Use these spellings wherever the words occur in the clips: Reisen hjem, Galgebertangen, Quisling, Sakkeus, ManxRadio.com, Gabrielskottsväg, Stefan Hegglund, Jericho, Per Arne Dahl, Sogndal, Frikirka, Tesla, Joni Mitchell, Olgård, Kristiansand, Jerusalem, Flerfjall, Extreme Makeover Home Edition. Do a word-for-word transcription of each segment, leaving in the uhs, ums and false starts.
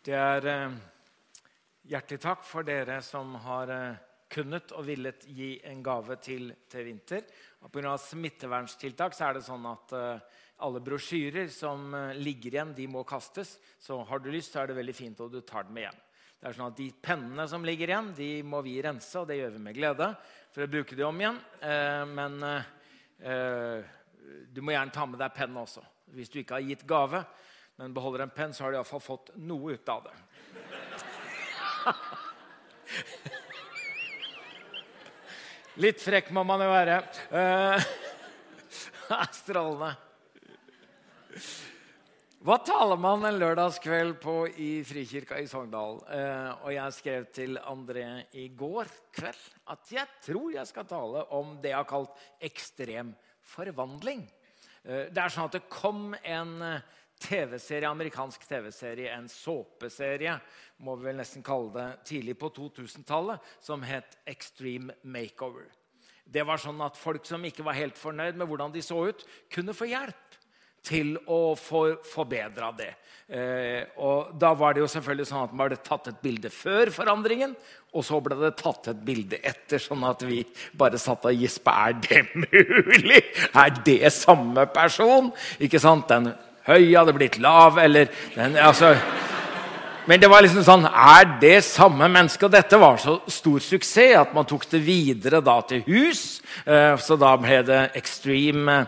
Det er eh, hjertelig takk for dere som har eh, kunnet og villet gi en gave til, til vinter. Og på grunn av smittevernstiltak så er det sånn at eh, alle brosjyrer som eh, ligger igjen, de må kastes. Så har du lyst, så er det veldig fint at du tar dem igjen. Det er sånn at de pennene som ligger igjen, de må vi rense, og det gjør vi med glede. For å bruke de om igjen, eh, men eh, eh, du må gjerne ta med deg pennen også. Hvis du ikke har gitt gave, men beholder en penn, så har de i hvert fall fått noe ut av det. Litt frekk må man jo være. Strålende. Hva taler man en lørdagskveld på i Frikirka i Sogndal? Og jeg skrev til André i går kveld at jeg tror jeg skal tale om det jeg har kalt ekstrem forvandling. Det er sånn at det kom en tv-serie, amerikansk tv-serie, en såpeserie, må vi vel nesten kalle det, tidlig på to tusen-tallet, som het Extreme Makeover. Det var sånn at folk som ikke var helt fornøyd med hvordan de så ut, kunne få hjelp til å for, forbedre det. Eh, og da var det jo selvfølgelig sånn at man hadde tatt et bilde før forandringen, og så ble det tatt et bilde etter, sånn at vi bare satt og gispe, er det mulig? Er det samme person? Ikke sant? Den høy hadde blitt lav, eller den, altså. Men det var liksom sånn, er det samme menneske? Og dette var så stor suksess at man tok det videre da til hus, så da ble det Extreme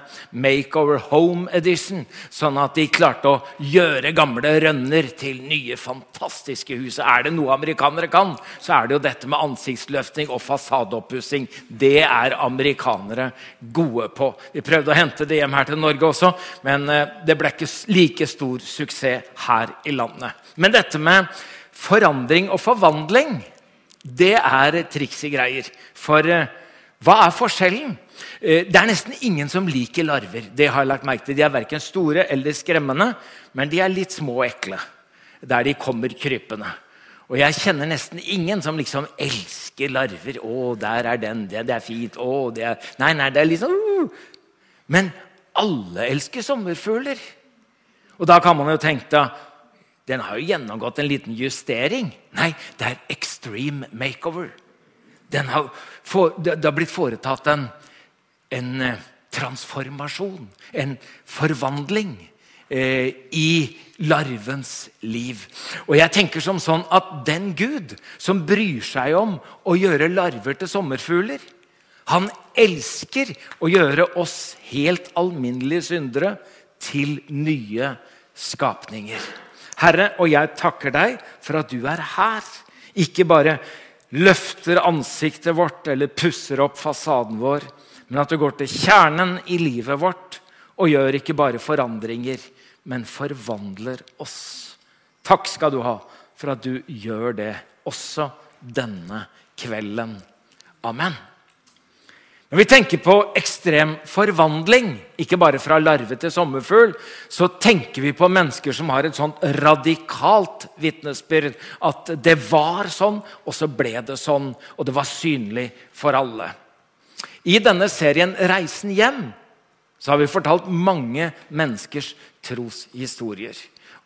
Makeover Home Edition, sånn at de klarte å gjøre gamle rønner til nye fantastiske hus. Er det noe amerikanere kan, så er det jo dette med ansiktsløftning og fasadeoppussing. Det er amerikanere gode på. Vi prøvde å hente det hjem her til Norge også, men det ble ikke like stor suksess her i landet. Men dette med forandring og forvandling, det er triksige greier. For hva er forskjellen? Det er nesten ingen som liker larver. Det har jeg lagt merke til. De er hverken store eller skremmende, men de er litt små og ekle, der de kommer krypende. Og jeg kjenner nesten ingen som liksom elsker larver. Å, der er den, det er fint. Å, det er... Nei, nei, det er liksom... Men alle elsker sommerfugler. Og da kan man jo tenke da, den har jo gjennomgått en liten justering. Nei, det er Extreme Makeover. Den har for, det har blitt foretatt en, en transformasjon, en forvandling eh, i larvens liv. Og jeg tenker som sånn at den Gud som bryr seg om å gjøre larver til sommerfugler, han elsker å gjøre oss helt alminnelige syndere til nye skapninger. Herre, og jeg takker deg for at du er her. Ikke bare løfter ansiktet vårt eller pusser opp fasaden vår, men at du går til kjernen i livet vårt og gjør ikke bare forandringer, men forvandler oss. Takk skal du ha for at du gjør det også denne kvelden. Amen. Når vi tenker på ekstrem forvandling, ikke bare fra larve til sommerfugl, så tenker vi på mennesker som har et sånt radikalt vitnesbyrd, at det var sånn, og så ble det sånn, og det var synlig for alle. I denne serien Reisen hjem, så har vi fortalt mange menneskers troshistorier.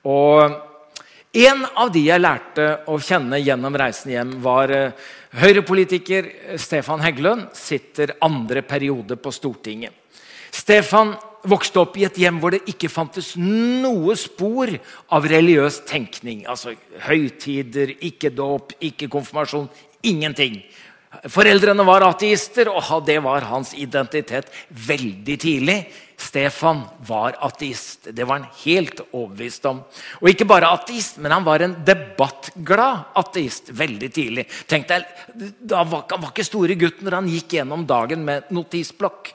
Og en av de jeg lærte å kjenne gjennom Reisen hjem var Høyre-politiker Stefan Hegglund, sitter andre periode på Stortinget. Stefan vokste opp i et hjem hvor det ikke fantes noe spor av religiøs tenkning. Altså høytider, ikke dåp, ikke konfirmasjon, ingenting. Foreldrene var ateister, og det var hans identitet veldig tidlig. Stefan var ateist. Det var han helt overbevist om. Og ikke bare ateist, men han var en debattglad ateist veldig tidlig. Tenk deg, han var ikke store gutt når han gikk gjennom dagen med notisblokk,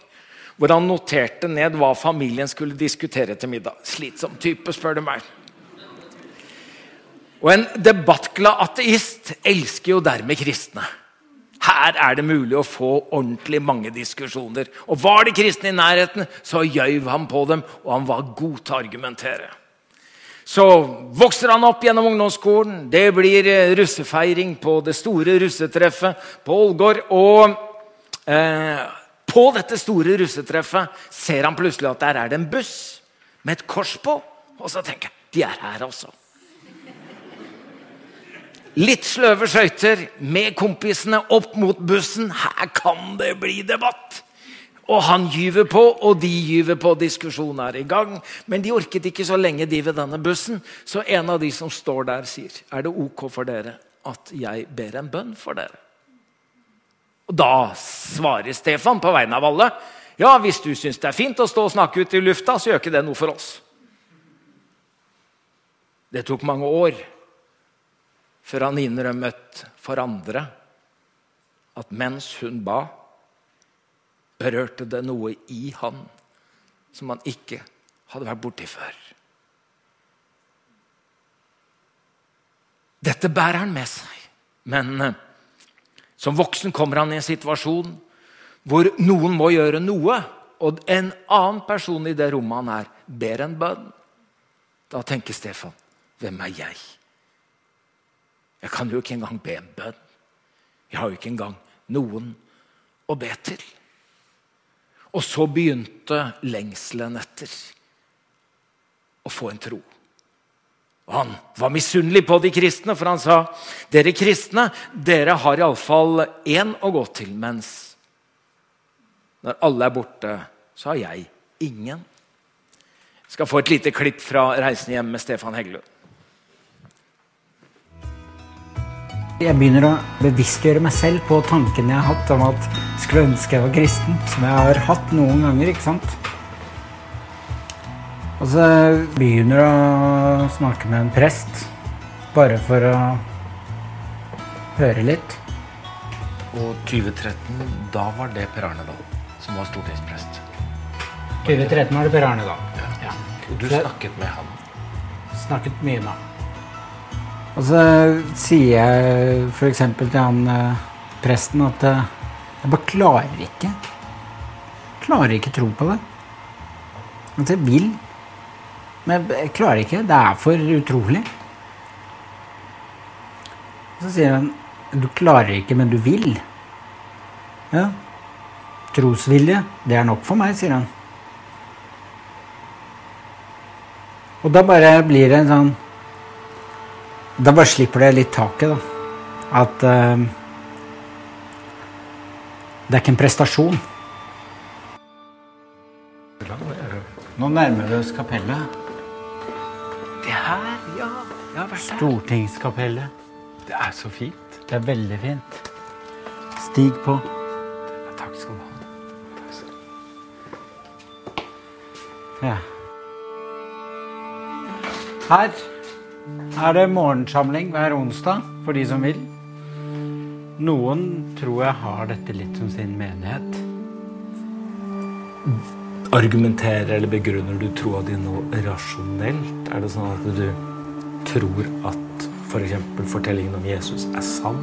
hvor han noterte ned hva familien skulle diskutere til middag. Slitsom type, spør du meg. Og en debattglad ateist elsker jo dermed kristne. Her er det mulig å få ordentlig mange diskusjoner. Og var det kristne i nærheten, så gjøv han på dem, og han var god til å argumentere. Så vokser han opp gjennom ungdomsskolen. Det blir russefeiring på det store russetreffet på Olgård. Og eh, på dette store russetreffet ser han plutselig at der er det en buss med et kors på. Og så tenker jeg, de er her også. Litt sløve skøyter med kompisene opp mot bussen. Her kan det bli debatt. Og han gyver på, og de gyver på, diskusjonen er I gang. Men de orket ikke så lenge de ved denne bussen, så en av de som står der sier, er det ok for dere at jeg ber en bønn for dere? Og da svarer Stefan på vegne av alle, ja, hvis du synes det er fint å stå og snakke ut I lufta, så gjør ikke det noe for oss. Det tok mange år før han innrømmet for andre at mens hun ba, berørte det noe I han som han ikke hadde vært borti før. Dette bærer han med seg, men som voksen kommer han I en situasjon hvor noen må gjøre noe, og en annen person I det rommet han er, ber en bønn. Da tenker Stefan, hvem er jeg? Jeg kan jo ikke engang be en bønn. Jeg har jo ikke engang noen å be til. Og så begynte lengselen etter å få en tro. Og han var misunnelig på de kristne, for han sa, dere kristne, dere har I alle fall en å gå til, mens når alle er borte, så har jeg ingen. Jeg skal få et lite klipp fra Reisen hjem med Stefan Hegglund. Jeg begynner å bevisstgjøre meg selv på tanken jeg har hatt om at skulle ønske jeg var kristen, som jeg har hatt noen ganger, ikke sant? Og så begynner jeg å snakke med en prest, bare for å høre litt. Og tjue tretten, da var det Per Arne Dahl, som var stortingsprest. tjue tretten var det Per Arne Dahl. Ja. Ja. Og du snakket med han? Snakket mye med han. Og så sier jeg for eksempel til han eh, presten at eh, jeg bare klarer ikke. Klarer ikke tro på det. At jeg vil. Men jeg klarer ikke. Det er for utrolig. Og så sier han, du klarer ikke, men du vil. Ja. Trosvilje, det er nok for meg, sier han. Og da bare blir det en sånn Da bare slipper det litt taket da. At uh, det er ikke en prestasjon. Nå nærmer vi oss kapellet. Det her, ja. Jeg har vært her. Stortingskapellet. Det er så fint. Det er veldig fint. Stig på. Ja, takk skal du ha. Takk skal du ha. Ja. Her. Her er det morgensamling hver onsdag, for de som vil. Noen tror jeg har dette litt som sin menighet. Argumenterer eller begrunner du troen din noe rasjonelt? Er det sånn at du tror at for eksempel fortellingen om Jesus er sann?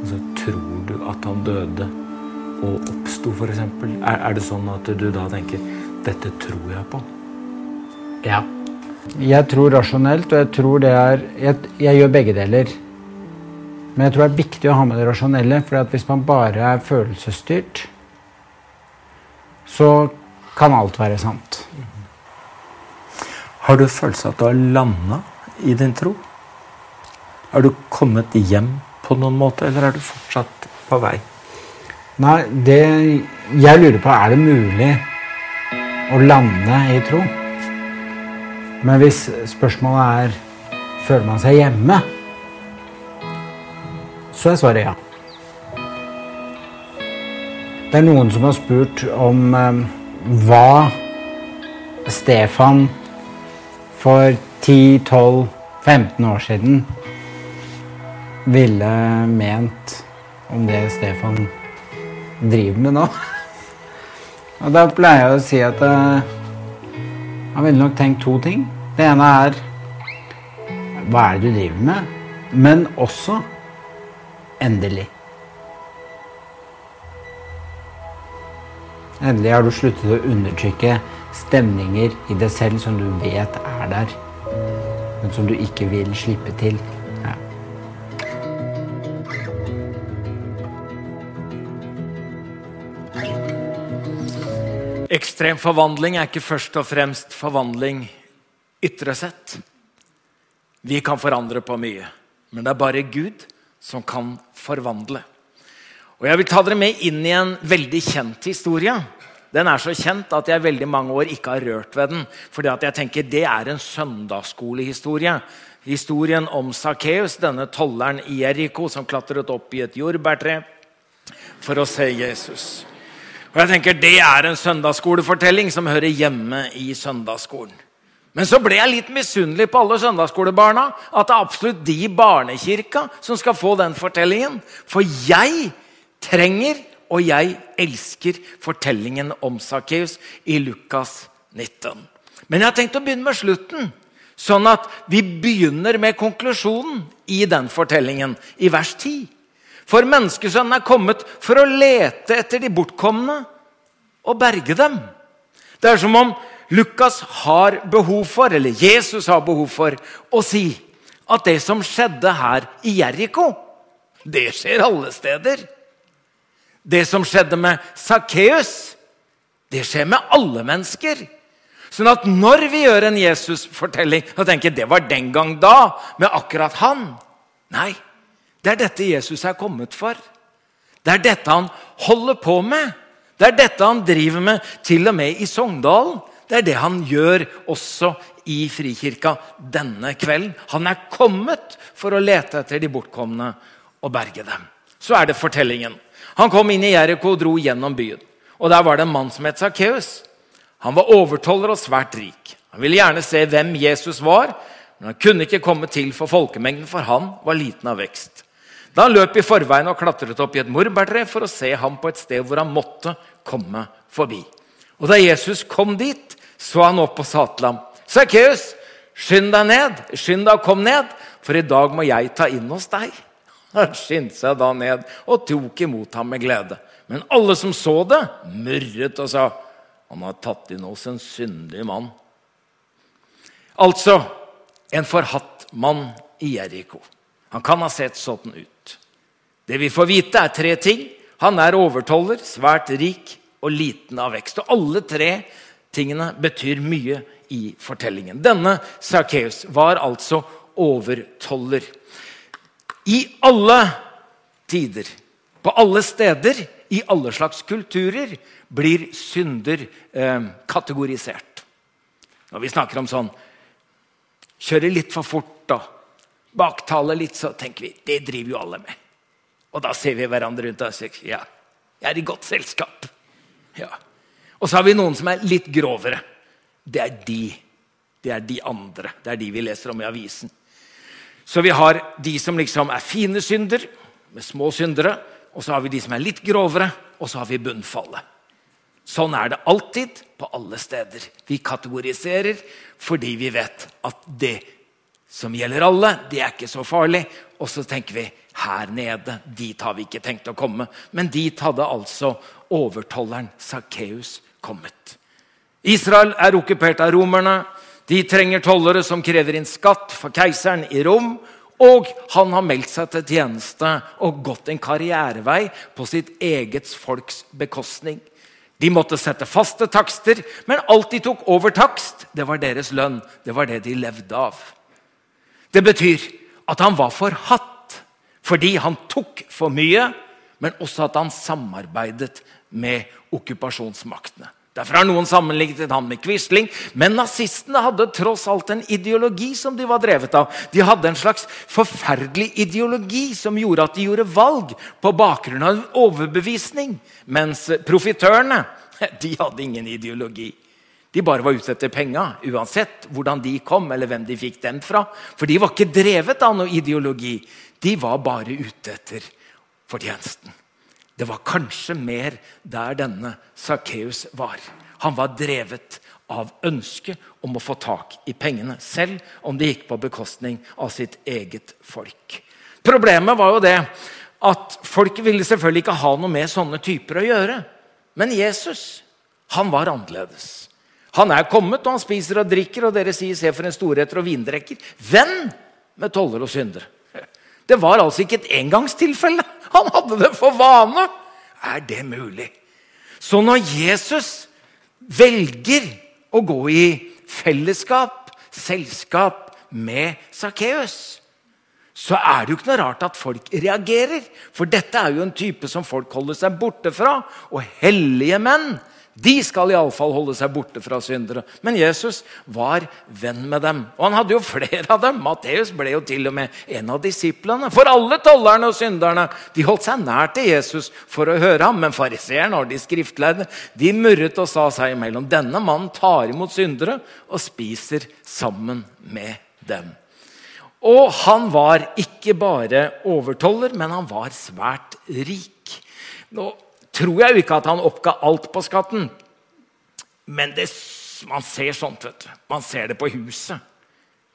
Altså, tror du at han døde og oppstod for eksempel? Er, er det sånn at du da tenker, dette tror jeg på? Ja. Jeg tror rasjonelt, og jeg tror det er... Jeg, jeg gjør begge deler. Men jeg tror det er viktig å ha med det rasjonelle, for hvis man bare er følelsesstyrt, så kan alt være sant. Mm. Har du følelse at du har landet I din tro? Har du kommet hjem på noen måte, eller er du fortsatt på vei? Nei, det jeg lurer på, er det mulig å lande I tro? Men hvis spørsmålet er, føler man seg hjemme? Så er svaret ja. Det er noen som har spurt om eh, hva Stefan for ti, tolv, femten år siden ville ment om det Stefan driver med nå. Og da pleier jeg å si at eh, han ville nok tenkt to ting. Det ene er, hva er det du driver med? Men også, endelig. Endelig har du sluttet å undertrykke stemninger I deg selv som du vet er der, men som du ikke vil slippe til. Ja. Ekstrem forvandling er ikke først og fremst forvandling ytre sett. Vi kan forandre på mye. Men det är bara Gud som kan förvandla. Och jag vill ta dig med in I en väldigt känd historia. Den är så känd att jag väldigt många år inte har rört vid den, för att jag tänker det är en söndagsskolehistoria. Historien om Sakkeus, denne tolleren I Jericho som klatret upp I ett jordbærtre för att se Jesus. Och jag tänker det är en söndagsskolefortelling som hör hemma I söndagsskolan. Men så blev jag lite misunnelig på alla söndagsskolebarna att det är absolut de barnekirka som ska få den fortellingen, för jag trenger och jag älskar fortellingen om Sakkeus I Lukas nitton. Men jag tänkte börja med slutten, så att vi börjar med konklusionen I den fortellingen I vers tio. För människosonen har kommit för att leta efter de bortkomna och berge dem. Det är som om Lukas har behov för, eller Jesus har behov för, att si att det som skedde här I Jericho, det sker alla städer. Det som skedde med Sakkeus, det sker med alla människor. Så att när vi gör en Jesus-fortelling, så tänker jag, det var den gång då, med akkurat han. Nej, det är detta Jesus har kommit för. Det är detta han håller på med. Det är detta han driver med, till och med I Sogndal. Det är det han gör också I Frikirka denna kväll. Han är kommit för att leta efter de bortkomna och berge dem. Så är det fortellingen. Han kom in I Jericho och drog genom byen. Och där var det en man som hette Sakkeus. Han var övertoller och svärt rik. Han ville gärna se vem Jesus var, men han kunde inte komma till för folkemängden, för han var liten av växt. Då han löp I förvägen och klättrade upp I ett morbärtre för att se ham på ett ställe där han måtte komma förbi. Och då Jesus kom dit, så han upp och sa till ham: Sakkeus, skynda ned, skynda och kom ned, för idag må jag ta in hos dig. Han skyndte sig då ned och tog emot ham med glädje. Men alla som såg det murret och sa: han har tagit in hos en syndig man. Alltså en förhatt man I Jericho. Han kan ha sett sådan ut. Det vi får veta är tre ting. Han är övertoller, svärt rik och liten av växt. Och alla tre tingena betyder mycket I fortellingen. Denna Sakkeus var alltså övertoller. I alla tider, på alla städer, I alla slags kulturer blir synder eh, kategoriserat. När vi snackar om sån körde lite för fort då, baktalar lite, så tänker vi det driver ju alla med. Och då ser vi varandra runt och säger ja, jag är I gott sällskap. Ja. Och så har vi någon som är lite grovare. Det är de, det är de andra, det är de vi läser om I avisen. Så vi har de som liksom är fina synder med små syndare, och så har vi de som är lite grovare, och så har vi bunnfallet. Sån är det alltid på alla städer. Vi kategoriserar fordi vi vet att det som gäller alla, det är inte så farligt, och så tänker vi här nede, dit har vi inte tänkt att komma, men dit hade alltså övertollaren Sakkeus kommit. Israel är ockuperat av romerna. De tränger tollere som kräver in skatt för kejsaren I Rom, och han har meldt sig till tjänste och gått en karriärväg på sitt eget folks bekostning. De måtte sätta fasta takster, men allt de tog över takst, det var deras lön, det var det de levde av. Det betyder att han var förhatt, fordi han tog för mycket, men också att han samarbetet med ockupationsmakterna. Därför har någon sammanlignat han med Quisling, men nazisterna hade trots allt en ideologi som de var drevet av. De hade en slags förfärlig ideologi som gjorde att de gjorde valg på bakgrund av en överbevisning, medan profitörerna, de hade ingen ideologi. De bara var ute efter pengar, uansett hvordan de kom eller vem de fick den från, för de var inte drevet av någon ideologi. De var bara ute efter förtjänsten. Det var kanske mer där denna Sakkeus var. Han var drevet av ønske om att få tag I pengarna, selv om det gick på bekostning av sitt eget folk. Problemet var ju det att folk ville selvfølgelig ikke ha noe med sånne typer att göra. Men Jesus, han var annerledes. Han är kommet, och han spiser och dricker, och dere sier se för en storheter och vindrekker. Venn med toller och synder. Det var alltså inte ett engangstilfälle. Han hade det för vana. Är det möjligt? Så när Jesus väljer att gå I fällskap, sällskap med Sakkeus, så er det jo ikke noe rart at folk reagerer. For dette er jo en type som folk holder seg borte fra. Og hellige menn, de skal I alle fall holde seg borte fra syndere. Men Jesus var venn med dem. Og han hadde jo flere av dem. Matteus ble jo til og med en av disiplene. For alle tollerne og synderne, de holdt seg nær til Jesus for å høre ham. Men fariseerne og de skriftlærde, de murret og sa seg imellom. Denne mannen tar imot syndere og spiser sammen med dem. Og han var ikke bare overtoller, men han var svært rik. Nå tror jeg ikke at han oppga alt på skatten, men det, man ser sånt, vet du. Man ser det på huset,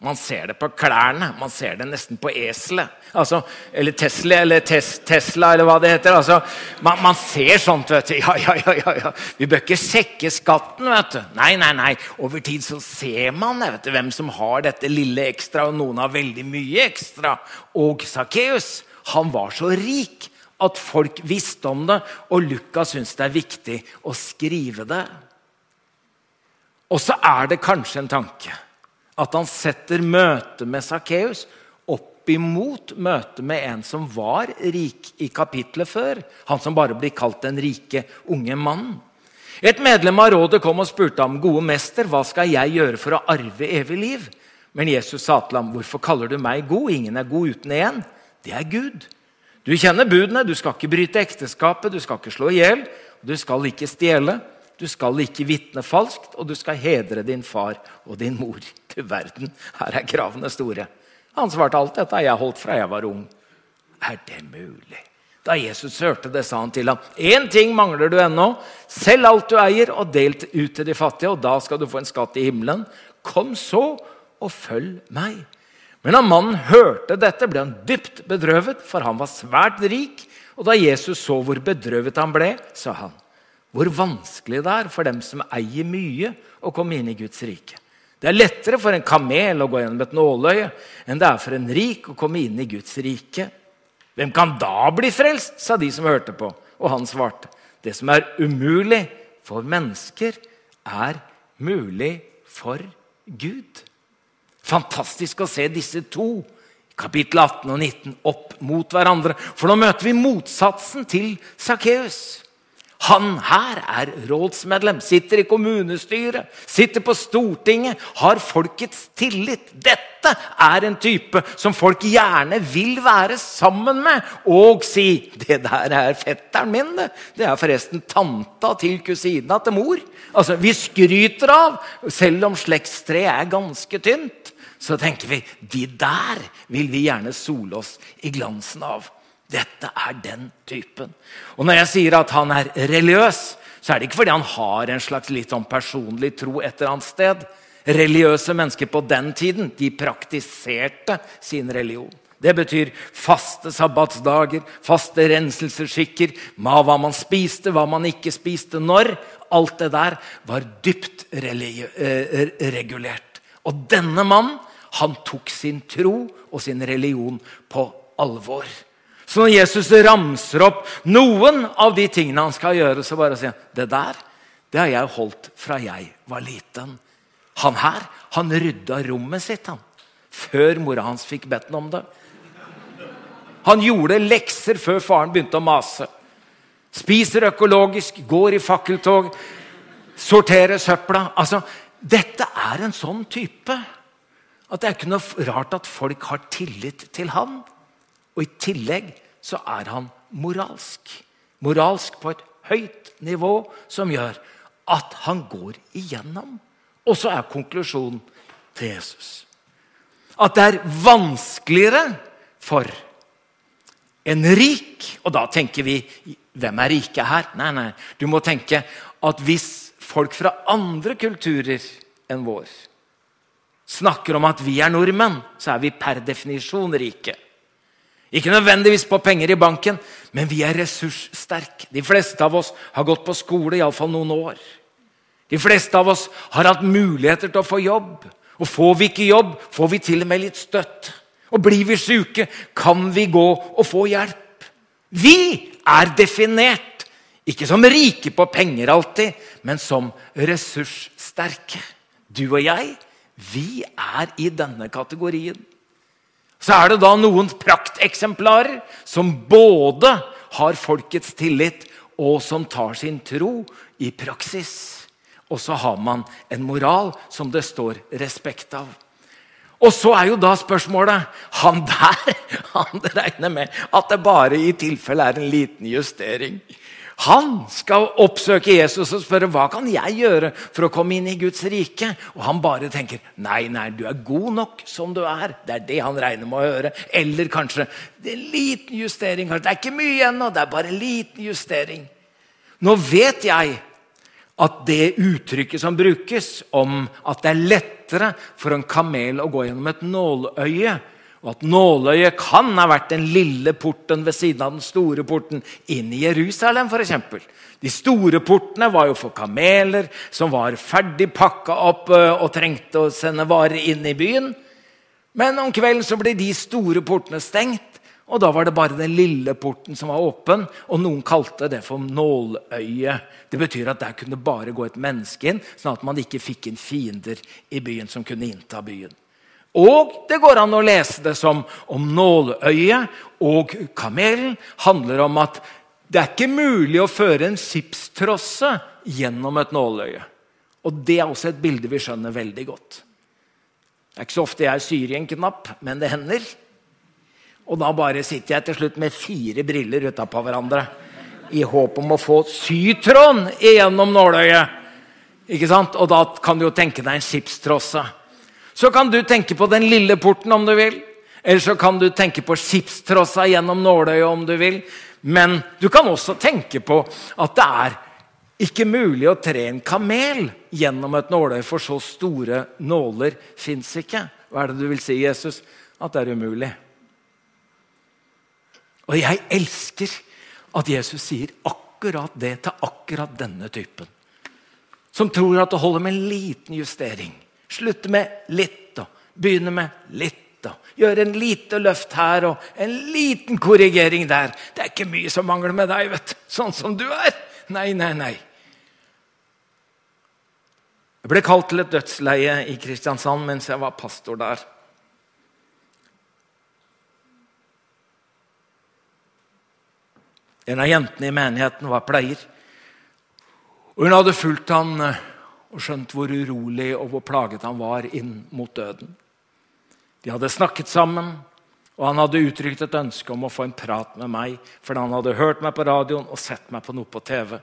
man ser det på klærne, man ser det nesten på eselet, altså, eller Tesla, eller tes, Tesla, eller hva det heter. Altså, man, man ser sånt, vet du. Ja, ja, ja, ja, ja. Vi bør ikke sjekke skatten, vet du. Nei, nei, nei. Over tid så ser man, vet du, hvem som har dette lille ekstra, og noen har veldig mye ekstra. Og Sakkeus, han var så rik at folk visste om det, og Lukas synes det er viktig å skrive det. Og så er det kanskje en tanke, at han setter møte med Sakkeus opp imot møte med en som var rik I kapitlet før, han som bare blir kalt den rike unge mannen. Et medlem av rådet kom og spurte ham, «Gode mester, hva skal jeg gjøre for å arve evig liv?» Men Jesus sa til ham, «Hvorfor kaller du meg god? Ingen er god uten en. Det er Gud. Du kjenner budene, du skal ikke bryte ekteskapet, du skal ikke slå ihjel, du skal ikke stjele, du skal ikke vittne falskt, og du skal hedre din far og din mor.» Verden, her er kravene store. Han svarte alt dette, jeg holdt fra jeg var ung. Er det mulig? Da Jesus hørte det, sa han til ham, «En ting mangler du ennå, selg alt du eier og del ut til de fattige, og da skal du få en skatt I himmelen. Kom så og følg meg.» Men da mannen hørte dette, ble han dypt bedrøvet, for han var svært rik, og da Jesus så hvor bedrøvet han ble, sa han, «Hvor vanskelig det er for dem som eier mye å komme inn I Guds rike. Det er lettere for en kamel å gå gjennom et nåløye enn det er for en rik å komme inn I Guds rike. Hvem kan da bli frelst?» sa de som hørte på. Og han svarte, «Det som er umulig for mennesker er mulig for Gud.» Fantastisk å se disse to, kapittel atten og nitten, opp mot hverandre. For nå møter vi motsatsen til Sakkeus. Han her er rådsmedlem, sitter I kommunestyret, sitter på Stortinget, har folkets tillit. Dette er en type som folk gjerne vil være sammen med og si, «Det der er fetteren min, det. Det er forresten tanta til kusina til mor.» Altså, vi skryter av, selv om slektstreet er ganske tynt, så tenker vi, «De der vil vi gjerne sole oss I glansen av.» Dette er den typen. Og når jeg sier at han er religiøs, så er det ikke fordi han har en slags litt sånn personlig tro et eller annet sted. Religiøse mennesker på den tiden, de praktiserte sin religion. Det betyr faste sabbatsdager, faste renselsesskikker, hva man spiste, hva man ikke spiste, når. Alt det der var dypt regulert. Og denne mannen, han tok sin tro og sin religion på alvor. Så når Jesus ramser opp noen av de tingene han skal gjøre, så bare sier han, «Det der, det har jeg holdt fra jeg var liten.» Han her, han rydda rommet sitt, han. Før mora hans fikk bedt om det. Han gjorde lekser før faren begynte å mase. Spiser økologisk, går I fakkeltog, sorterer søpla. Altså, dette er en sånn type, at det er ikke noe rart at folk har tillit til han. Og I tillegg så er han moralsk. Moralsk på et høyt nivå som gjør at han går igjennom. Og så er konklusjonen til Jesus at det er vanskeligere for en rik, og da tenker vi, hvem er rike her? Nei, nei, du må tenke at hvis folk fra andre kulturer enn vår snakker om at vi er nordmenn, så er vi per definisjon rike. Ikke nødvendigvis på penger I banken, men vi er ressurssterke. De fleste av oss har gått på skole I alle fall noen år. De fleste av oss har hatt muligheter til å få jobb. Og får vi ikke jobb, får vi til og med litt støtt. Og blir vi syke, kan vi gå og få hjelp. Vi er definert, ikke som rike på penger alltid, men som ressurssterke. Du og jeg, vi er I denne kategorien. så er det da noen prakteksemplarer som både har folkets tillit og som tar sin tro I praksis. Og så har man en moral som det står respekt av. Og så er jo da spørsmålet, han der, han regner med at det bare I tilfelle er en liten justering. Han skal oppsøke Jesus og spørre, hva kan jeg gjøre for å komme inn I Guds rike? Og han bare tenker, nei, nei, du er god nok som du er. Det er det han regner med å høre. Eller kanskje, det er en liten justering. Det er ikke mye igjen nå, det er bare en liten justering. Nå vet jeg at det uttrykket som brukes om at det er lettere for en kamel å gå gjennom et nåløye, og at nåløyet kan ha vært den lille porten ved siden av den store porten inn I Jerusalem for eksempel. De store portene var jo for kameler som var ferdig pakket opp og trengte å sende varer inn I byen. Men om kvelden så ble de store portene stengt, og da var det bare den lille porten som var åpen, og noen kalte det for nåløyet. Det betyr at der kunne bare gå et menneske inn, sånn at man ikke fikk inn fiender I byen som kunne innta byen. Og det går an å lese det som om nåløyet og kamelen handler om at det er ikke mulig å føre en skipstrosse gjennom et nåløye. Og det er også et bilde vi skjønner veldig godt. Det er ikke så ofte jeg syr I en knapp, men det hender. Og da bare sitter jeg til slutt med fire briller utenpå hverandre I håp om å få sytråden gjennom nåløyet. Ikke sant? Og da kan du jo tenke deg en skipstrosse. Så kan du tenke på den lille porten om du vil, eller så kan du tenke på skipstrossa gjennom nåløyet om du vil, men du kan også tenke på at det er ikke mulig å tre en kamel gjennom et nåløy, for så store nåler finnes ikke. Hva er det du vil si, Jesus? At det er umulig. Og jeg elsker at Jesus sier akkurat det til akkurat denne typen, som tror at det holder med en liten justering. Slutt med litt og begynne med litt og gjøre en lite løft her og en liten korrigering der. Det er ikke mye som mangler med deg, vet du, sånn som du er. Nei, nei, nei. Jeg ble kalt til et dødsleie I Kristiansand mens jeg var pastor der. En av jentene I menigheten var pleier, og hun hadde fulgt han og skjønt hvor urolig og hvor plaget han var inn mot døden. De hadde snakket sammen, og han hadde uttrykt et ønske om å få en prat med meg, for han hadde hørt meg på radioen og sett meg på noe på TV.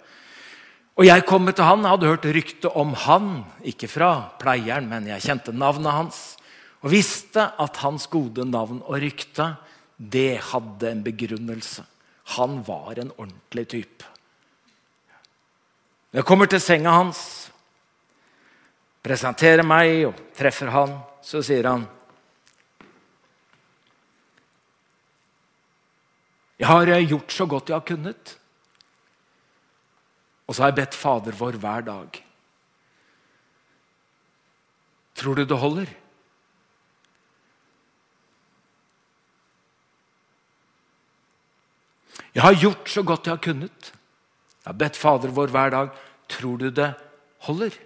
Og jeg kom til han, hadde hørt rykte om han, ikke fra pleieren, men jeg kjente navnet hans, og visste at hans gode navn og rykte, det hadde en begrunnelse. Han var en ordentlig type. Når jeg kommer til senga hans, presenterer meg og treffer han, så sier han, jeg har gjort så godt jeg har kunnet, og så har jeg bedt Fader vår hver dag. Tror du det holder? Jeg har gjort så godt jeg har kunnet. Jeg har bedt Fader vår hver dag. Tror du det holder?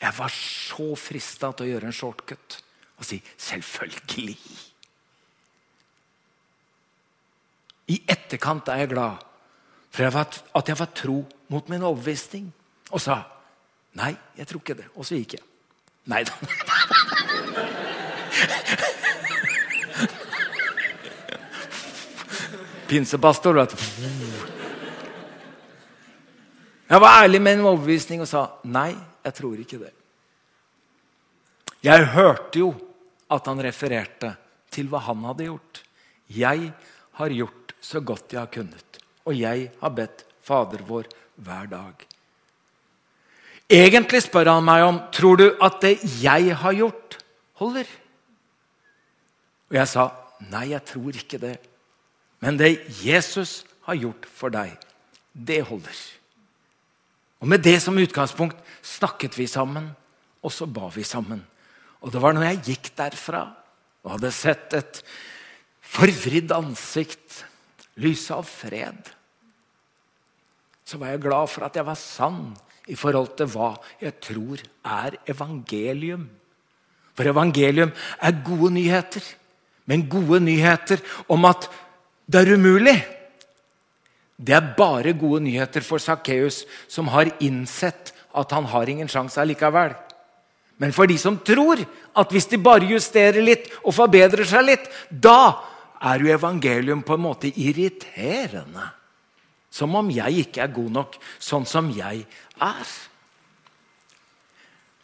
Jeg var så fristet til å gjøre en shortcut og si, selvfølgelig. I etterkant er jeg glad for at jeg var tro mot min overbevisning og sa, nei, jeg tror ikke det. Og så gikk jeg. Nei da. Pinsepastor, vet du. Jeg var ærlig med min overbevisning og sa, nei, jeg tror ikke det. Jeg hørte jo at han refererte til hva han hadde gjort. Jeg har gjort så godt jeg har kunnet, og jeg har bedt Fader vår hver dag. Egentlig spør han meg om, tror du at det jeg har gjort holder? Og jeg sa, nei, jeg tror ikke det. Men det Jesus har gjort for deg, det holder. Og med det som utgangspunkt snakket vi sammen, og så ba vi sammen. Og det var når jeg gikk derfra og hadde sett et forvridd ansikt lyse av fred, så var jeg glad for at jeg var sann I forhold til hva jeg tror er evangelium. For evangelium er gode nyheter, men gode nyheter om at det er umulig. Det er bare gode nyheter for Sakkeus som har innsett at han har ingen sjanse allikevel. Men for de som tror at hvis de bare justerer litt og forbedrer seg litt, da er jo evangelium på en måte irriterende. Som om jeg ikke er god nok, sånn som jeg er.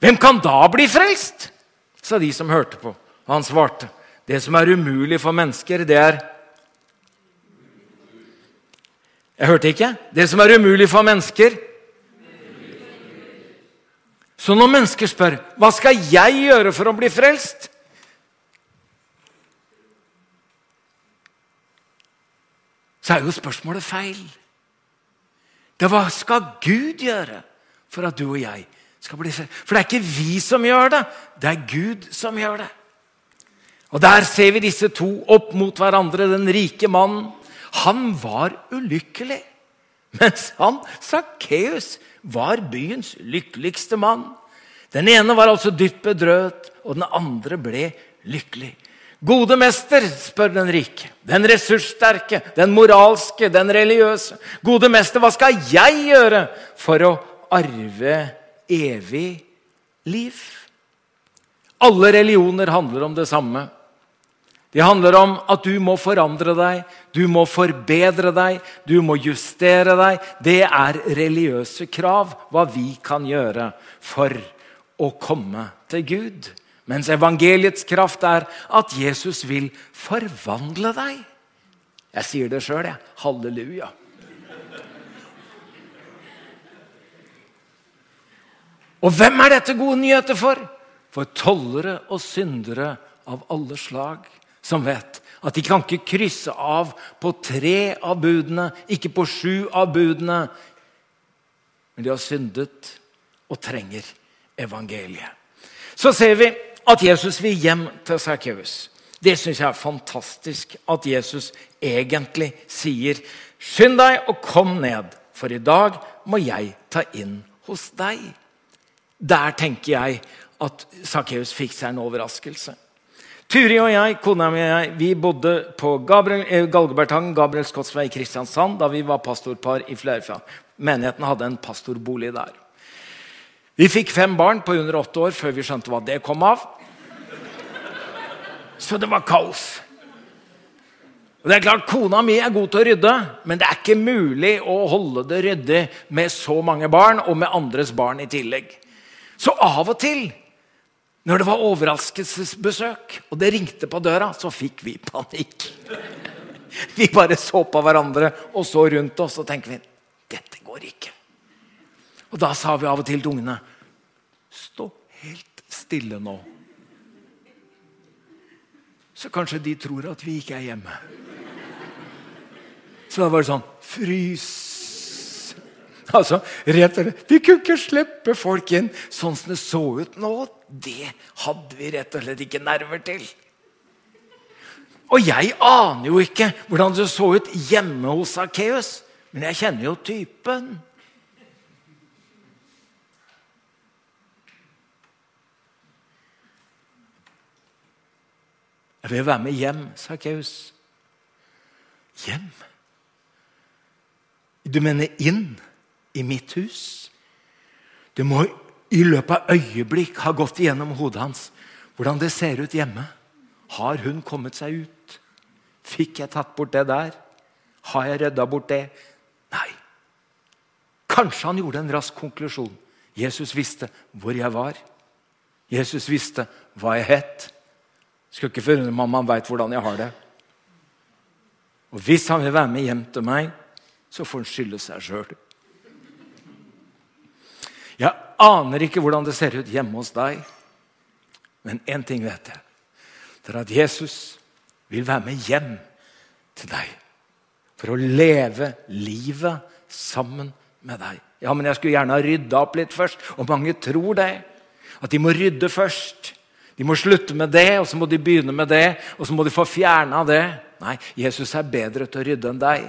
Hvem kan da bli frelst? Sa de som hørte på. Han svarte, det som er umulig for mennesker, det er... Jeg hørte ikke. Det som er umulig for mennesker. Så når mennesker spør, hva skal jeg gjøre for å bli frelst? Så er jo spørsmålet feil. Det er hva skal Gud gjøre for at du og jeg skal bli frelst? For det er ikke vi som gjør det, det er Gud som gjør det. Og der ser vi disse to opp mot hverandre, den rike mannen. Han var ulykkelig, mens han, Sakkeus, var byens lykkeligste mann. Den ene var altså dypt bedrøvet, og den andre ble lykkelig. Gode mester, spør den rike, den ressurssterke, den moralske, den religiøse. Gode mester, hva skal jeg gjøre for å arve evig liv? Alle religioner handler om det samme. Det handler om at du må forandre deg, du må forbedre deg, du må justere deg. Det er religiøse krav, hva vi kan gjøre for å komme til Gud. Mens evangeliets kraft er at Jesus vil forvandle deg. Jeg sier det selv, jeg. Halleluja. Og hvem er dette gode nyheter for? For tollere og syndere av alle slag. Som vet at de kan ikke krysse av på tre av budene, ikke på sju av budene. Men de har syndet og trenger evangeliet. Så ser vi at Jesus vil hjem til Sakkeus. Det synes jeg er fantastisk at Jesus egentlig sier, skynd deg og kom ned, for i dag må jeg ta inn hos deg. Der tenker jeg at Sakkeus fikk seg en overraskelse. Turi og jeg, kona mi og jeg, vi bodde på Galgebertangen, Gabrielskottsväg i Kristiansand, da vi var pastorpar i Flerfjall. Menigheten hadde en pastorbolig der. Vi fikk fem barn på under åtte år før vi skjønte hva det kom av. Så det var kaos. Og det er klart, kona mi er god til å rydde, men det er ikke mulig å holde det ryddig med så mange barn og med andres barn i tillegg. Så av og til, når det var overraskelsesbesøk, og det ringte på døra, så fikk vi panikk. Vi bare så på hverandre, og så rundt oss, og tenkte vi, dette går ikke. Og da sa vi av og til til ungene, stå helt stille nå. Så kanskje de tror at vi ikke er hjemme. Så da var det sånn, frys. Altså, rett og slett, vi kunne ikke slippe folk inn sånn som det så ut nå. Det hadde vi rett og slett ikke nerver til. Og jeg aner jo ikke hvordan det så ut hjemme hos Sakkeus, men jeg kjenner jo typen. Jeg vil være med hjem, Sakkeus. Hjem? Du mener inn? I mitt hus. Det må i løpet av øyeblikk ha gått igjennom hodet hans. Hvordan det ser ut hjemme. Har hun kommet seg ut? Fikk jeg tatt bort det der? Har jeg rydda bort det? Nei. Kanskje han gjorde en rask konklusjon. Jesus visste hvor jeg var. Jesus visste hva jeg het. Skulle ikke forundre meg om han vet hvordan jeg har det. Og hvis han vil være med hjem til meg, så får han skylde seg selv. Jeg aner ikke hvordan det ser ut hjemme hos deg, men en ting vet jeg, det er at Jesus vil være med hjem til deg for å leve livet sammen med deg. Ja, men jeg skulle gjerne ha ryddet opp litt først, og mange tror det, at de må rydde først. De må slutte med det, og så må de begynne med det, og så må de få fjernet det. Nei, Jesus er bedre til å rydde enn deg.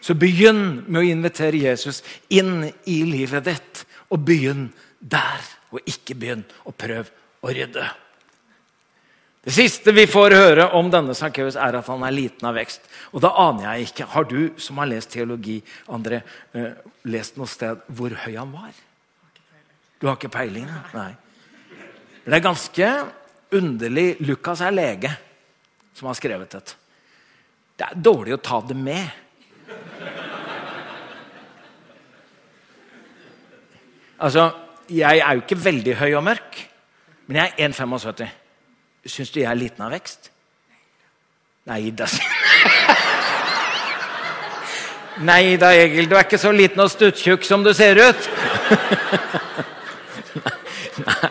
Så begynn med å invitere Jesus inn I livet ditt, og begynn der, og ikke begynn å prøve å rydde. Det siste vi får høre om denne Sakkeus er at han er liten av vekst. Og da aner jeg ikke, har du som har lest teologi, André, eh, lest noe sted hvor høy han var? Du har ikke peiling, nei. Det er ganske underlig. Lukas er lege som har skrevet det. Det er dårlig å ta det med. Altså, jeg er jo ikke veldig høy og mørk, men jeg er en komma syttifem. Syns du jeg er liten av vekst? Nei, da. Nei da, Egil, du er ikke så liten og stuttkjukk som du ser ut. Nei.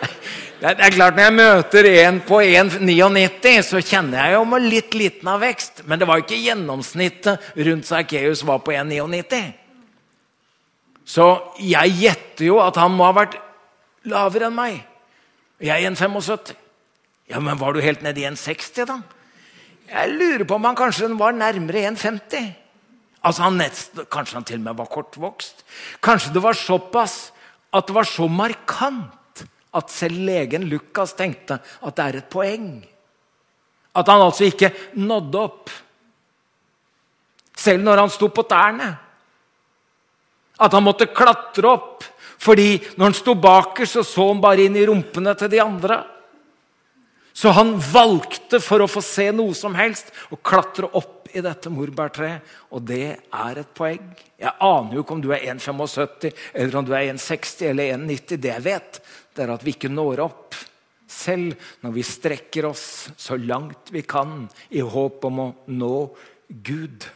Det er klart, når jeg møter en på en komma nittini, så kjenner jeg jo meg litt liten av vekst. Men det var jo ikke gjennomsnittet rundt Sakkeus var på en komma nittini. Så jeg gjetter jo at han må ha vært lavere enn meg. Jeg er en komma syttifem. Ja, men var du helt nede I en komma seksti da? Jeg lurer på om han kanskje var nærmere en komma femti. Altså, han nest, kanskje han til og med var kortvokst. Kanskje det var såpass at det var så markant at selv legen Lukas tenkte at det er et poeng. At han altså ikke nådde opp. Selv når han stod på tærne. At han måtte klatre opp, fordi når han stod baker så så han bare inn I rumpene til de andre. Så han valgte for å få se noe som helst og klatre opp I dette morbærtreet, og det er et poeng. Jeg aner jo ikke om du er en komma syttifem, eller om du er en komma seksti eller en komma nitti, det jeg vet. Det er at vi ikke når opp selv når vi strekker oss så langt vi kan I håp om å nå Gud.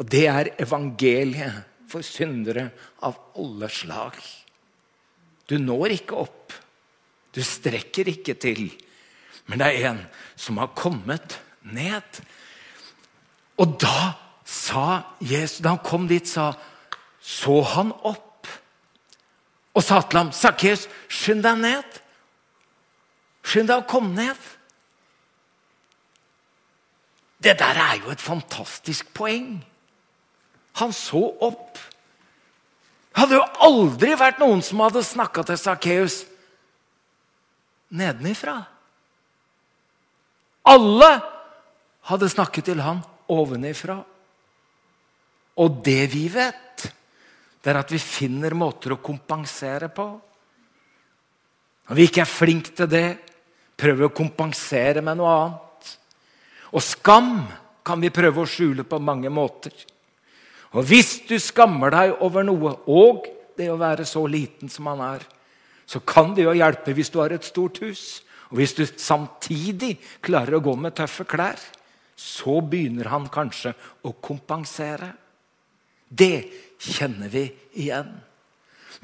Og det er evangeliet for syndere av alle slag. Du når ikke opp. Du strekker ikke til. Men det er en som har kommet ned. Og da sa Jesus, da han kom dit, sa, så han opp. Og sa til ham, Sakkeus, skynd deg ned. Skynd deg å komme ned. Det der er jo et fantastisk poeng. Han så opp. Det hadde jo aldri vært noen som hadde snakket til Sakkeus nedenifra. Alle hadde snakket til han ovenifra. Og det vi vet, det er at vi finner måter å kompensere på. Når vi ikke er flinke til det, prøver vi å kompensere med noe annet. Og skam kan vi prøve å skjule på mange måter. Og hvis du skammer deg over noe, og det å være så liten som han er, så kan det jo hjelpe hvis du har et stort hus. Og hvis du samtidig klarer å gå med tøffe klær, så begynner han kanskje å kompensere. Det kjenner vi igjen.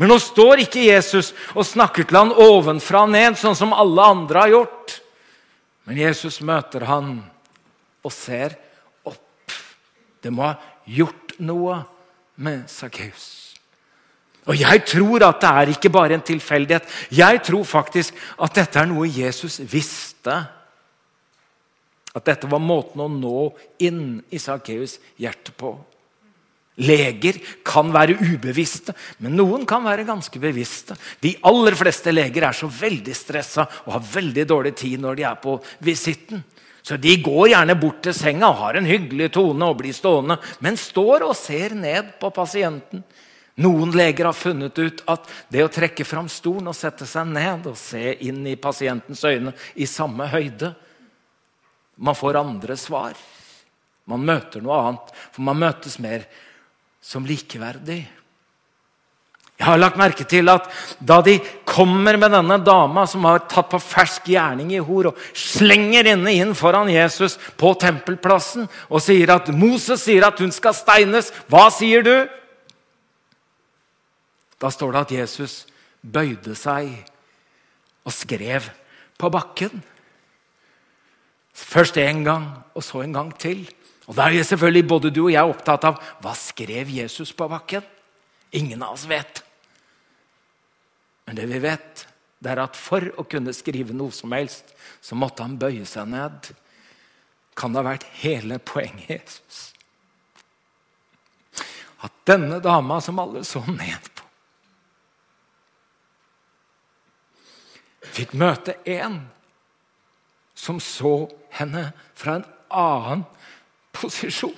Men nå står ikke Jesus og snakker til han ovenfra ned, sånn som alle andre har gjort. Men Jesus møter han og ser opp. Det må ha gjort noe med Sakkeus. Og jeg tror at det er ikke bare en tilfeldighet. Jeg tror faktisk at dette er noe Jesus visste. At dette var måten å nå inn I Sakkeus hjerte på. Leger kan være ubevisste, men noen kan være ganske bevisste. De aller fleste leger er så veldig stresset og har veldig dårlig tid når de er på visitten. Så de går gjerne bort til senga og har en hyggelig tone og blir stående, men står og ser ned på pasienten. Noen leger har funnet ut at det å trekke fram stolen og sette seg ned og se inn I pasientens øyne I samme høyde, man får andre svar. Man møter noe annet, for man møtes mer som likeverdig. Jeg har lagt merke til at da de kommer med denne dama som har tatt på fersk gjerning I hor og slenger henne inn foran Jesus på tempelplassen og sier at Moses sier at hun skal steines. Hva sier du? Da står det at Jesus bøyde seg og skrev på bakken. Først en gang og så en gang til. Og da er selvfølgelig både du og jeg opptatt av hva skrev Jesus på bakken? Ingen av oss vet. Men det vi vet, det er at for å kunne skrive noe som helst, så måtte han bøye seg ned. Kan det ha vært hele poenget Jesus? att denne dama som alla såg ned på fick möta en som såg henne från en annan position.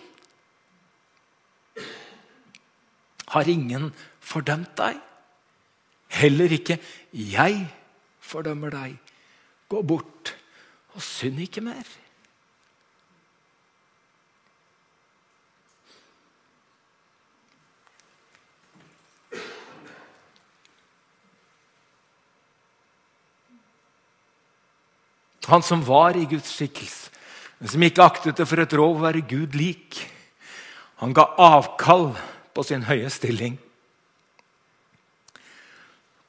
Har ingen fordömt dig? Heller inte jag fördömer dig. Gå bort och synd inte mer. Han som var i Guds skikkelse, som ikke aktet det for et råd å være Gud lik. Han ga avkall på sin høye stilling.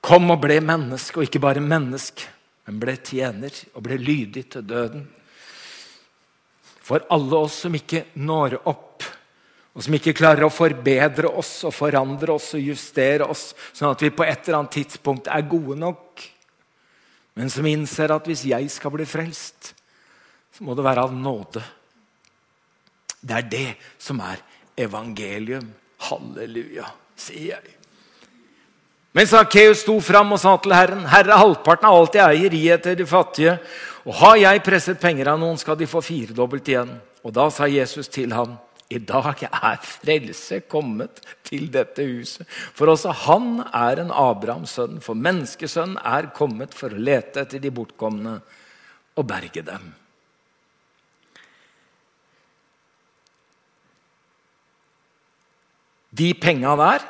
Kom og ble menneske, og ikke bare menneske, men ble tjener og ble lydig til døden. For alle oss som ikke når opp, og som ikke klarer å forbedre oss, og forandre oss, og justere oss, sånn at vi på et eller annet tidspunkt er gode nok, men som innser at hvis jeg skal bli frelst, så må det være av nåde. Det er det som er evangelium. Halleluja, sier jeg. Men Sakkeus stod fram og sa til Herren, Herre, halvparten av alt jeg eier i etter de fattige, og har jeg presset penger av noen, skal de få firedobbelt igjen. Og da sa Jesus til ham, i dag er frelse kommet til dette huset. For også han er en Abrahams sønn, for menneskesønnen er kommet for å lete etter de bortkomne og berge dem. De pengene der,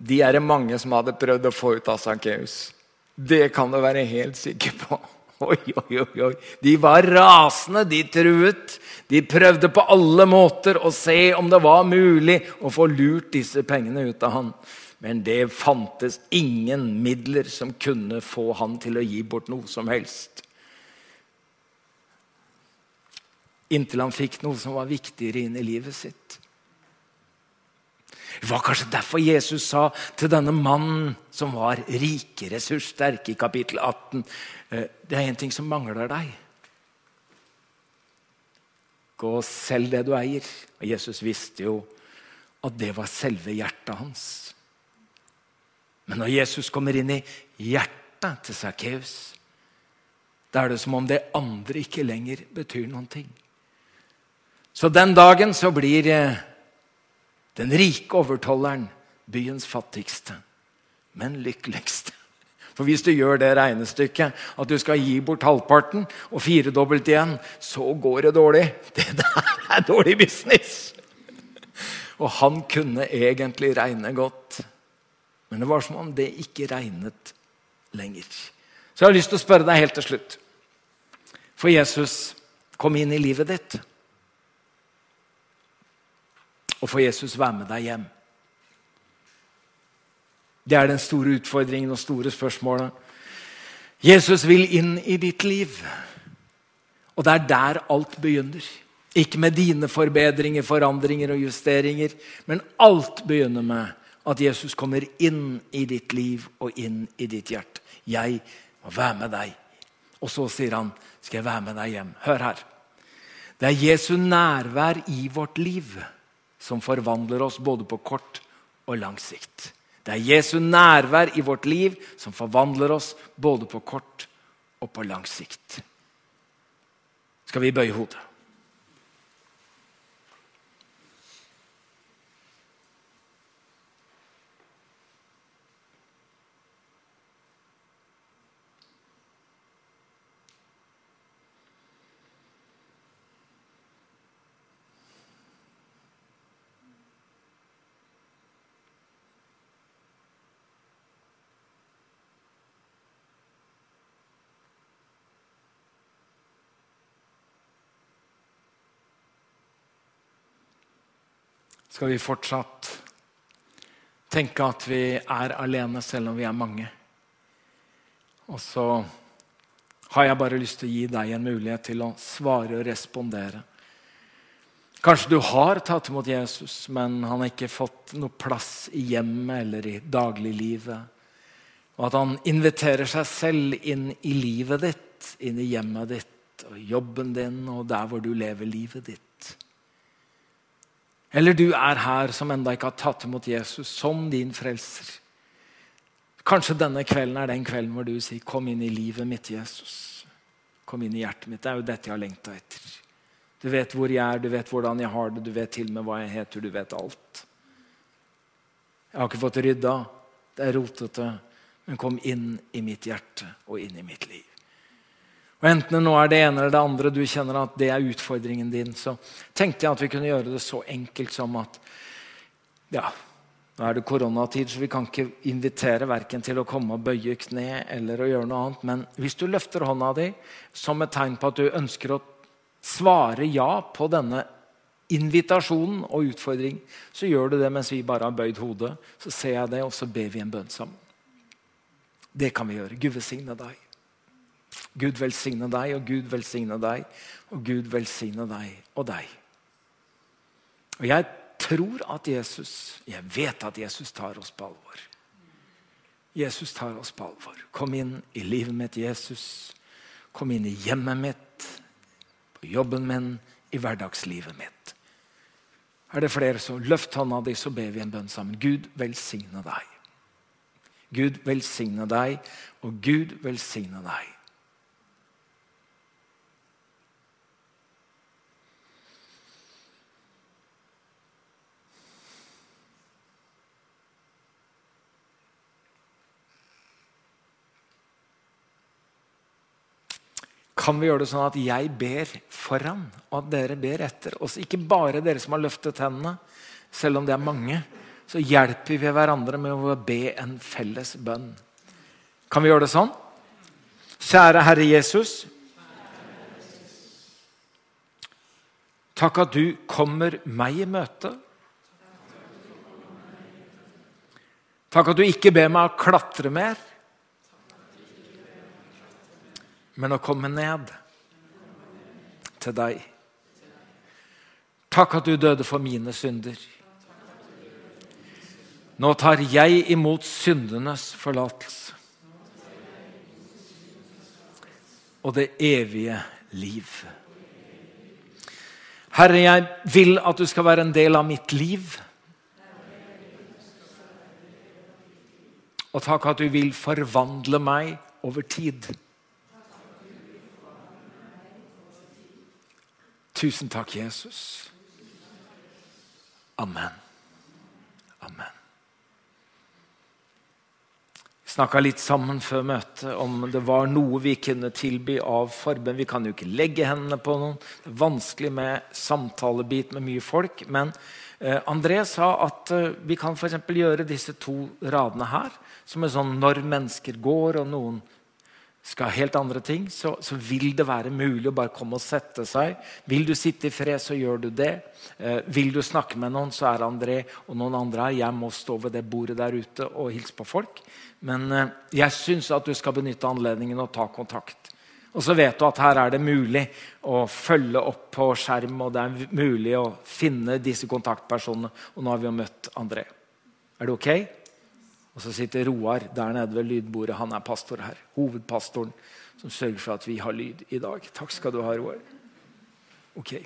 de er det mange som hadde prøvd å få ut av Sakkeus. Det kan du være helt sikker på. Oi, oi, oi, oi. De var rasende, de truet. De prøvde på alle måter å se om det var mulig å få lurt disse pengene ut av han. Men det fantes ingen midler som kunne få han til å gi bort noe som helst. Inntil han fikk noe som var viktigere inn i livet sitt. Det var kanskje derfor Jesus sa til denne mannen som var rik, ressurssterk i kapittel atten, det er en ting som mangler deg. Gå og selg det du eier. Og Jesus visste jo at det var selve hjertet hans. Men når Jesus kommer inn i hjertet til Sakkeus, da er det som om det andre ikke lenger betyr noen ting. Så den dagen så blir den rike overtolleren byens fattigste, men lykkeligste. For hvis du gjør det regnestykket, at du skal gi bort halvparten og firedobbelt igjen, så går det dårlig. Det der er dårlig business. Og han kunne egentlig regne godt. Men det var som om det ikke regnet lenger. Så jeg har lyst til å spørre deg helt til slutt. For Jesus kom inn i livet ditt. Og får Jesus være med deg hjem. Det er den store utfordringen og store spørsmålet. Jesus vil inn i ditt liv. Og det er der alt begynner. Ikke med dine forbedringer, forandringer og justeringer, men alt begynner med at Jesus kommer inn i ditt liv og inn i ditt hjerte. Jeg må være med deg. Og så sier han, skal jeg være med deg hjem? Hør her. Det er Jesu nærvær i vårt liv som forvandler oss både på kort og lang sikt. Det er Jesu nærvær i vårt liv som forvandler oss både på kort og på lang sikt. Skal vi bøye hodet? Skal vi fortsatt tenke at vi er alene selv om vi er mange. Og så har jeg bare lyst til å gi deg en mulighet til å svare og respondere. Kanskje du har tatt imot Jesus, men han har ikke fått noe plass i hjemmet eller i dagliglivet. Og at han inviterer seg selv inn i livet ditt, inn i hjemmet ditt, og jobben din og der hvor du lever livet ditt. Eller du er her som enda ikke har tatt imot Jesus som din frelser. Kanskje denne kvelden er den kvelden hvor du sier, kom inn i livet mitt, Jesus. Kom inn i hjertet mitt, det er jo dette jeg har lengta etter. Du vet hvor jeg er, du vet hvordan jeg har det, du vet til og med hva jeg heter, du vet alt. Jeg har ikke fått rydda, det er rotete, men kom inn i mitt hjerte og inn i mitt liv. Og enten nå er det ene eller det andre du kjenner at det er utfordringen din, så tenkte jeg at vi kunne gjøre det så enkelt som at ja, nå er det koronatid, så vi kan ikke invitere hverken til å komme og bøye kne eller å gjøre noe annet, men hvis du løfter hånda di som et tegn på at du ønsker å svare ja på denne invitasjonen og utfordring, så gjør du det mens vi bare har bøyd hodet, så ser jeg det, og så ber vi en bønn sammen. Det kan vi gjøre. Gud velsigne deg. Gud velsigne deg, og Gud velsigne deg, og Gud velsigne deg og deg. Og jeg tror at Jesus, jeg vet at Jesus tar oss på alvor. Jesus tar oss på alvor. Kom inn i livet mitt, Jesus. Kom inn i hjemmet mitt, på jobben min, i hverdagslivet mitt. Er det flere så løft hånda di, så ber vi en bønn sammen. Gud velsigne deg. Gud velsigne deg, og Gud velsigne deg. Kan vi gjøre det sånn at jeg ber foran, og at dere ber etter? Og ikke bare dere som har løftet hendene, selv om det er mange, så hjelper vi hverandre med å be en felles bønn. Kan vi gjøre det sånn? Kjære Herre Jesus, takk at du kommer meg i møte. Takk at du ikke ber meg å klatre mer, men å komme ned til deg. Takk at du døde for mine synder. Nå tar jeg imot syndenes forlatelse og det evige liv. Herre, jeg vil at du skal være en del av mitt liv. Og takk at du vil forvandle meg over tid. Tusen takk, Jesus. Amen. Amen. Vi snakket litt sammen før møtet om det var noe vi kunne tilby av forbønn. Vi kan jo ikke legge hendene på noen. Det er vanskelig med samtalebit med mye folk, men André sa at vi kan for eksempel gjøre disse to radene her, som er sånn når mennesker går og noen skal helt andre ting, så, så vil det være mulig å bare komme og sette seg. Vil du sitte i fred, så gjør du det. Eh, vil du snakke med noen, så er André og noen andre her. Jeg må stå ved det bordet der ute og hilse på folk. Men eh, jeg synes at du skal benytte anledningen og ta kontakt. Og så vet du at her er det mulig å følge opp på skjerm, og det er mulig å finne disse kontaktpersonene. Og nå har vi jo møtt André. Er det ok? Og så sitter Roar der nede ved lydbordet. Han er pastor her, hovedpastoren, som sørger for at vi har lyd i dag. Takk skal du ha, Roar. Ok.